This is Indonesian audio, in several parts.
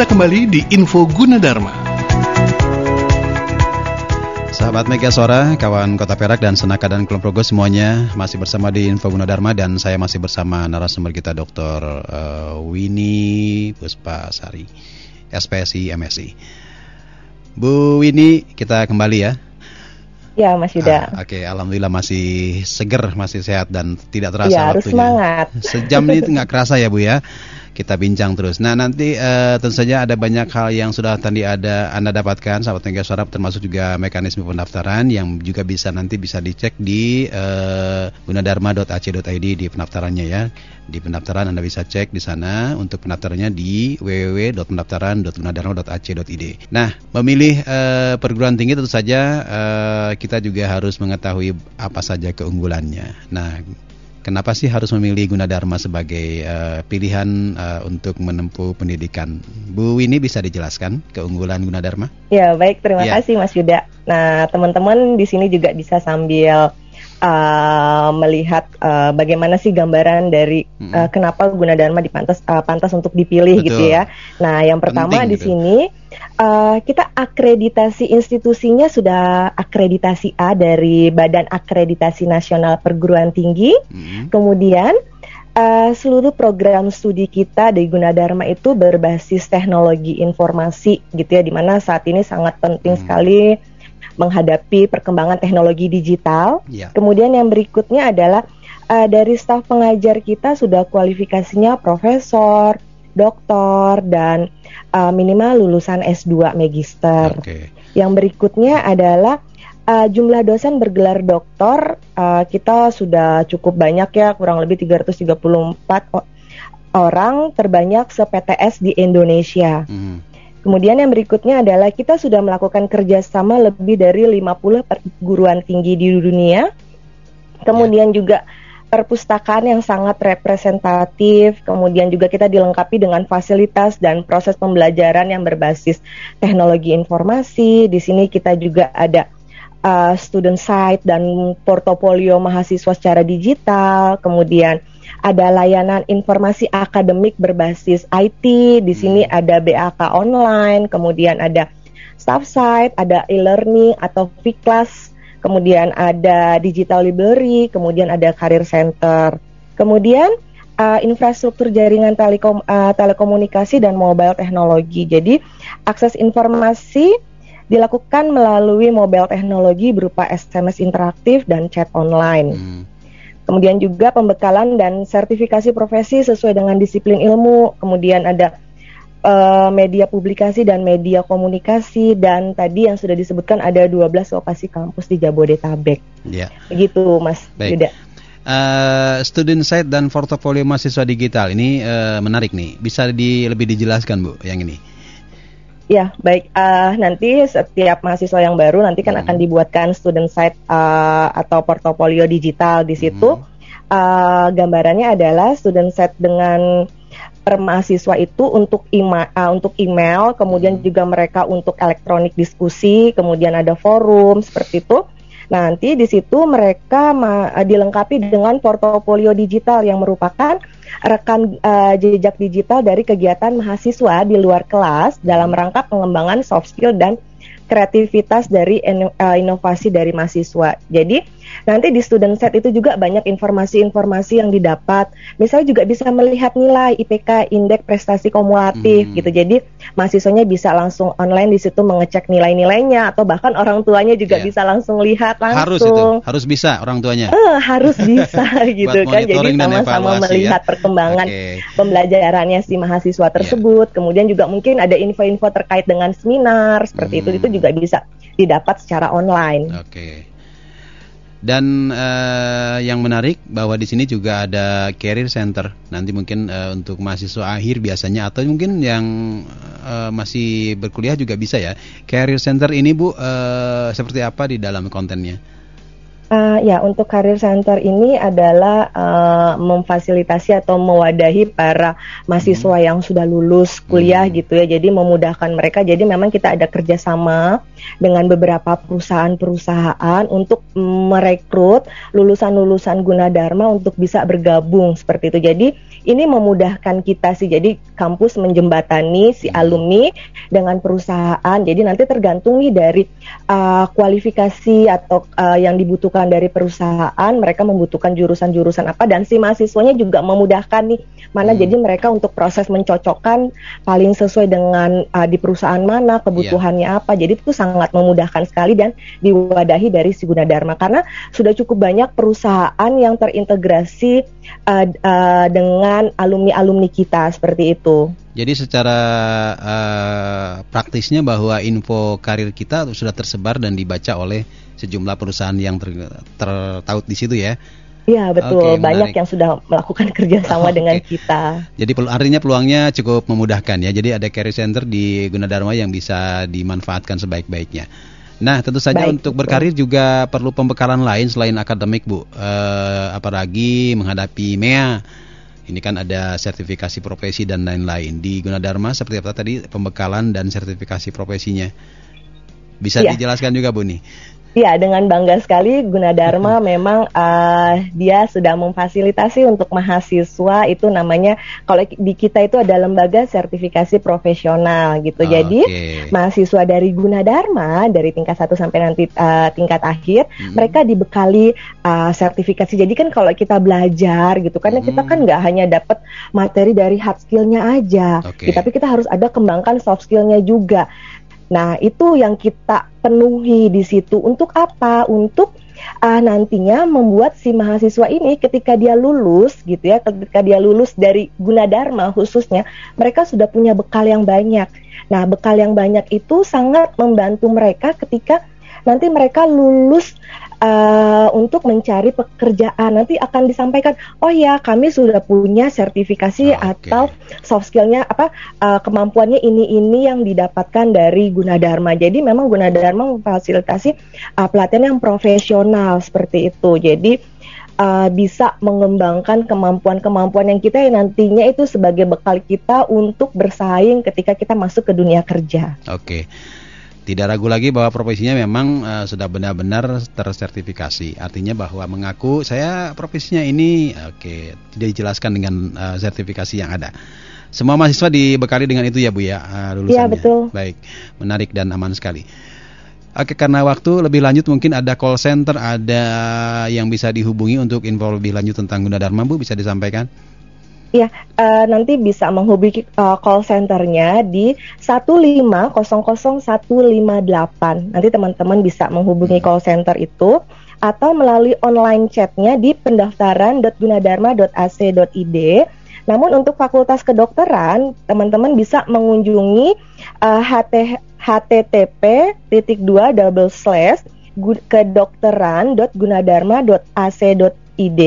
Kita kembali di Info Gunadarma. Sahabat Mega Sora, kawan Kota Perak dan Senaka dan Kulon Progo semuanya masih bersama di Info Gunadarma dan saya masih bersama narasumber kita Dr. Wini Puspasari, SPSI MSI. Bu Wini, kita kembali ya. Ya, Mas Yuda. Oke, alhamdulillah masih seger, masih sehat dan tidak terasa ya, waktunya. Semangat. Sejam ini nggak kerasa ya, Bu ya. Kita bincang terus. Nah, nanti tentu saja ada banyak hal yang sudah tadi Anda dapatkan, sahabat Mega Suara, termasuk juga mekanisme pendaftaran yang juga bisa nanti bisa dicek di gunadarma.ac.id di pendaftarannya ya. Di pendaftaran Anda bisa cek di sana untuk pendaftarannya di www.pendaftaran.gunadarma.ac.id. Nah, memilih perguruan tinggi tentu saja kita juga harus mengetahui apa saja keunggulannya. Nah, kenapa sih harus memilih Gunadarma sebagai pilihan untuk menempuh pendidikan? Bu Wini bisa dijelaskan keunggulan Gunadarma? Ya, baik, terima kasih Mas Yuda. Nah, teman-teman di sini juga bisa sambil melihat bagaimana sih gambaran dari kenapa Gunadarma pantas untuk dipilih. Betul. Gitu ya. Nah, yang pertama penting, di sini kita akreditasi institusinya sudah akreditasi A dari Badan Akreditasi Nasional Perguruan Tinggi. Kemudian seluruh program studi kita di Gunadarma itu berbasis teknologi informasi gitu ya, dimana saat ini sangat penting sekali menghadapi perkembangan teknologi digital. Kemudian yang berikutnya adalah dari staf pengajar kita sudah kualifikasinya profesor, doktor, dan minimal lulusan S2 magister. Yang berikutnya adalah jumlah dosen bergelar doktor kita sudah cukup banyak ya, kurang lebih 334 orang, terbanyak se-PTS di Indonesia. Kemudian yang berikutnya adalah kita sudah melakukan kerjasama lebih dari 50 perguruan tinggi di dunia. Kemudian juga perpustakaan yang sangat representatif. Kemudian juga kita dilengkapi dengan fasilitas dan proses pembelajaran yang berbasis teknologi informasi. Di sini kita juga ada student site dan portofolio mahasiswa secara digital. Kemudian ada layanan informasi akademik berbasis IT. Di sini ada BAK online, kemudian ada staff site, ada e-learning atau V-class, kemudian ada digital library, kemudian ada career center. Kemudian infrastruktur jaringan telekomunikasi dan mobile technology. Jadi akses informasi dilakukan melalui mobile technology berupa SMS interaktif dan chat online. Kemudian juga pembekalan dan sertifikasi profesi sesuai dengan disiplin ilmu. Kemudian ada media publikasi dan media komunikasi. Dan tadi yang sudah disebutkan ada 12 lokasi kampus di Jabodetabek. Begitu Mas Yuda. Student site dan portofolio mahasiswa digital ini menarik nih. Bisa lebih dijelaskan Bu yang ini? Ya, baik. Nanti setiap mahasiswa yang baru nanti kan akan dibuatkan student site atau portofolio digital di situ. Gambarannya adalah student site dengan per mahasiswa itu untuk email, kemudian juga mereka untuk elektronik diskusi, kemudian ada forum seperti itu. Nah, nanti di situ mereka dilengkapi dengan portofolio digital yang merupakan rekam jejak digital dari kegiatan mahasiswa di luar kelas dalam rangka pengembangan soft skill dan kreativitas dari inovasi dari mahasiswa. Jadi nanti di student set itu juga banyak informasi-informasi yang didapat. Misalnya juga bisa melihat nilai IPK, indeks prestasi kumulatif gitu. Jadi mahasiswanya bisa langsung online di situ mengecek nilai-nilainya, atau bahkan orang tuanya juga bisa langsung lihat langsung. Harus itu, harus bisa orang tuanya. Harus bisa gitu kan. Jadi sama-sama melihat perkembangan pembelajarannya si mahasiswa tersebut. Kemudian juga mungkin ada info-info terkait dengan seminar seperti itu juga bisa didapat secara online. Dan yang menarik bahwa di sini juga ada career center. Nanti mungkin untuk mahasiswa akhir biasanya atau mungkin yang masih berkuliah juga bisa ya. Career center ini Bu seperti apa di dalam kontennya? Ya, untuk Career Center ini adalah memfasilitasi atau mewadahi para mahasiswa yang sudah lulus kuliah gitu ya. Jadi memudahkan mereka. Jadi memang kita ada kerjasama dengan beberapa perusahaan-perusahaan untuk merekrut lulusan-lulusan Gunadarma untuk bisa bergabung seperti itu. Jadi ini memudahkan kita sih. Jadi kampus menjembatani si alumni dengan perusahaan. Jadi nanti tergantung nih dari kualifikasi atau yang dibutuhkan dari perusahaan. Mereka membutuhkan jurusan-jurusan apa, dan si mahasiswanya juga memudahkan nih mana. Jadi mereka untuk proses mencocokkan paling sesuai dengan di perusahaan mana, kebutuhannya apa. Jadi itu sangat memudahkan sekali dan diwadahi dari si Gunadarma, karena sudah cukup banyak perusahaan yang terintegrasi dengan alumni-alumni kita seperti itu. Jadi secara praktisnya bahwa info karir kita sudah tersebar dan dibaca oleh sejumlah perusahaan yang tertaut di situ ya. Iya betul, okay, banyak menarik yang sudah melakukan kerjasama dengan kita. Jadi artinya peluangnya cukup memudahkan ya. Jadi ada Career Center di Gunadarma yang bisa dimanfaatkan sebaik-baiknya. Nah tentu saja untuk berkarir juga perlu pembekalan lain selain akademik Bu, apalagi menghadapi MEA. Ini kan ada sertifikasi profesi dan lain-lain. Di Gunadarma seperti apa tadi pembekalan dan sertifikasi profesinya? Bisa dijelaskan juga Bu nih? Ya, dengan bangga sekali Gunadarma memang dia sudah memfasilitasi untuk mahasiswa itu namanya, kalau di kita itu ada lembaga sertifikasi profesional gitu. Jadi mahasiswa dari Gunadarma dari tingkat 1 sampai nanti tingkat akhir, mereka dibekali sertifikasi. Jadi kan kalau kita belajar gitu, karena kita kan nggak hanya dapat materi dari hard skill-nya aja, tapi kita harus ada kembangkan soft skill-nya juga. Nah, itu yang kita penuhi di situ. Untuk apa? Untuk nantinya membuat si mahasiswa ini ketika dia lulus gitu ya, ketika dia lulus dari Gunadarma khususnya, mereka sudah punya bekal yang banyak. Nah, bekal yang banyak itu sangat membantu mereka ketika nanti mereka lulus untuk mencari pekerjaan. Nanti akan disampaikan, oh ya kami sudah punya sertifikasi atau soft skill-nya apa, kemampuannya ini yang didapatkan dari Gunadarma. Jadi memang Gunadarma memfasilitasi pelatihan yang profesional seperti itu. Jadi bisa mengembangkan kemampuan-kemampuan yang kita yang nantinya itu sebagai bekal kita untuk bersaing ketika kita masuk ke dunia kerja. Oke. Tidak ragu lagi bahwa profesinya memang sudah benar-benar tersertifikasi. Artinya bahwa mengaku saya profesinya ini, tidak dijelaskan dengan sertifikasi yang ada. Semua mahasiswa dibekali dengan itu ya Bu ya, lulusannya. Iya betul. Baik, menarik dan aman sekali. Oke, karena waktu lebih lanjut mungkin ada call center, ada yang bisa dihubungi untuk info lebih lanjut tentang Gunadarma Bu, bisa disampaikan? Ya, nanti bisa menghubungi call center-nya di 1500158. Nanti teman-teman bisa menghubungi call center itu atau melalui online chat-nya di pendaftaran.gunadarma.ac.id. Namun untuk Fakultas Kedokteran, teman-teman bisa mengunjungi http://kedokteran.gunadarma.ac.id.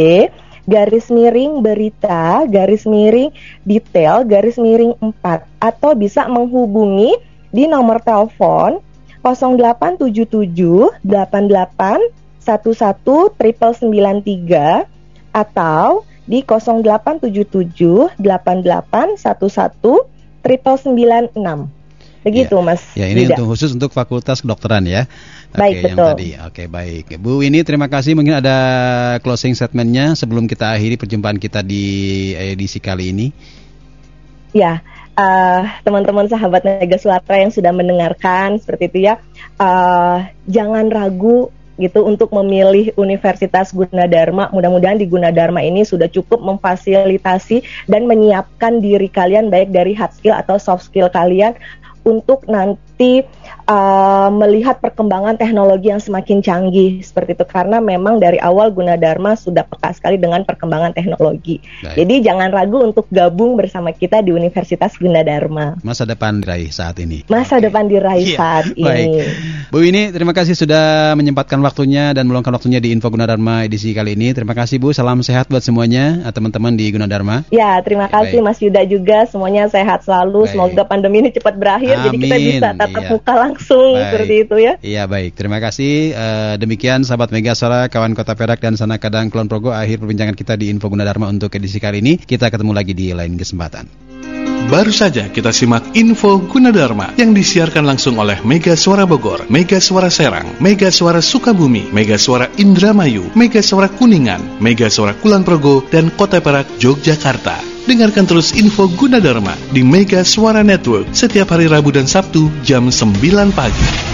/berita/detail/4 atau bisa menghubungi di nomor telepon 0877 88 11 993 atau di 0877 88 11 996. Begitu ya, Mas. Ya, ini untuk khusus untuk Fakultas Kedokteran ya. Baik, yang tadi. Oke, baik. Bu Wini, terima kasih. Mungkin ada closing statement-nya sebelum kita akhiri perjumpaan kita di edisi kali ini. Ya, teman-teman sahabat Naga Suara yang sudah mendengarkan seperti itu ya. Jangan ragu gitu untuk memilih Universitas Gunadarma. Mudah-mudahan di Gunadarma ini sudah cukup memfasilitasi dan menyiapkan diri kalian baik dari hard skill atau soft skill kalian untuk nanti melihat perkembangan teknologi yang semakin canggih seperti itu, karena memang dari awal Gunadarma sudah peka sekali dengan perkembangan teknologi. Baik. Jadi jangan ragu untuk gabung bersama kita di Universitas Gunadarma. Masa depan diraih saat ini. Masa depan diraih saat ini. Bu Wini, terima kasih sudah menyempatkan waktunya dan meluangkan waktunya di Info Gunadarma edisi kali ini. Terima kasih Bu, salam sehat buat semuanya teman-teman di Gunadarma. Ya, terima kasih Mas Yuda juga, semuanya sehat selalu. Baik. Semoga pandemi ini cepat berakhir. Amin. Jadi kita bisa tatap muka langsung, baik. Seperti itu ya. Iya, baik, terima kasih. Demikian sahabat Megasora, kawan Kota Perak dan Sana Kadang Kulon Progo, akhir perbincangan kita di Info Gunadarma untuk edisi kali ini. Kita ketemu lagi di lain kesempatan. Baru saja kita simak Info Gunadarma yang disiarkan langsung oleh Mega Suara Bogor, Mega Suara Serang, Mega Suara Sukabumi, Mega Suara Indramayu, Mega Suara Kuningan, Mega Suara Kulon Progo, dan Kota Perak, Yogyakarta. Dengarkan terus Info Gunadarma di Mega Suara Network setiap hari Rabu dan Sabtu jam 9 pagi.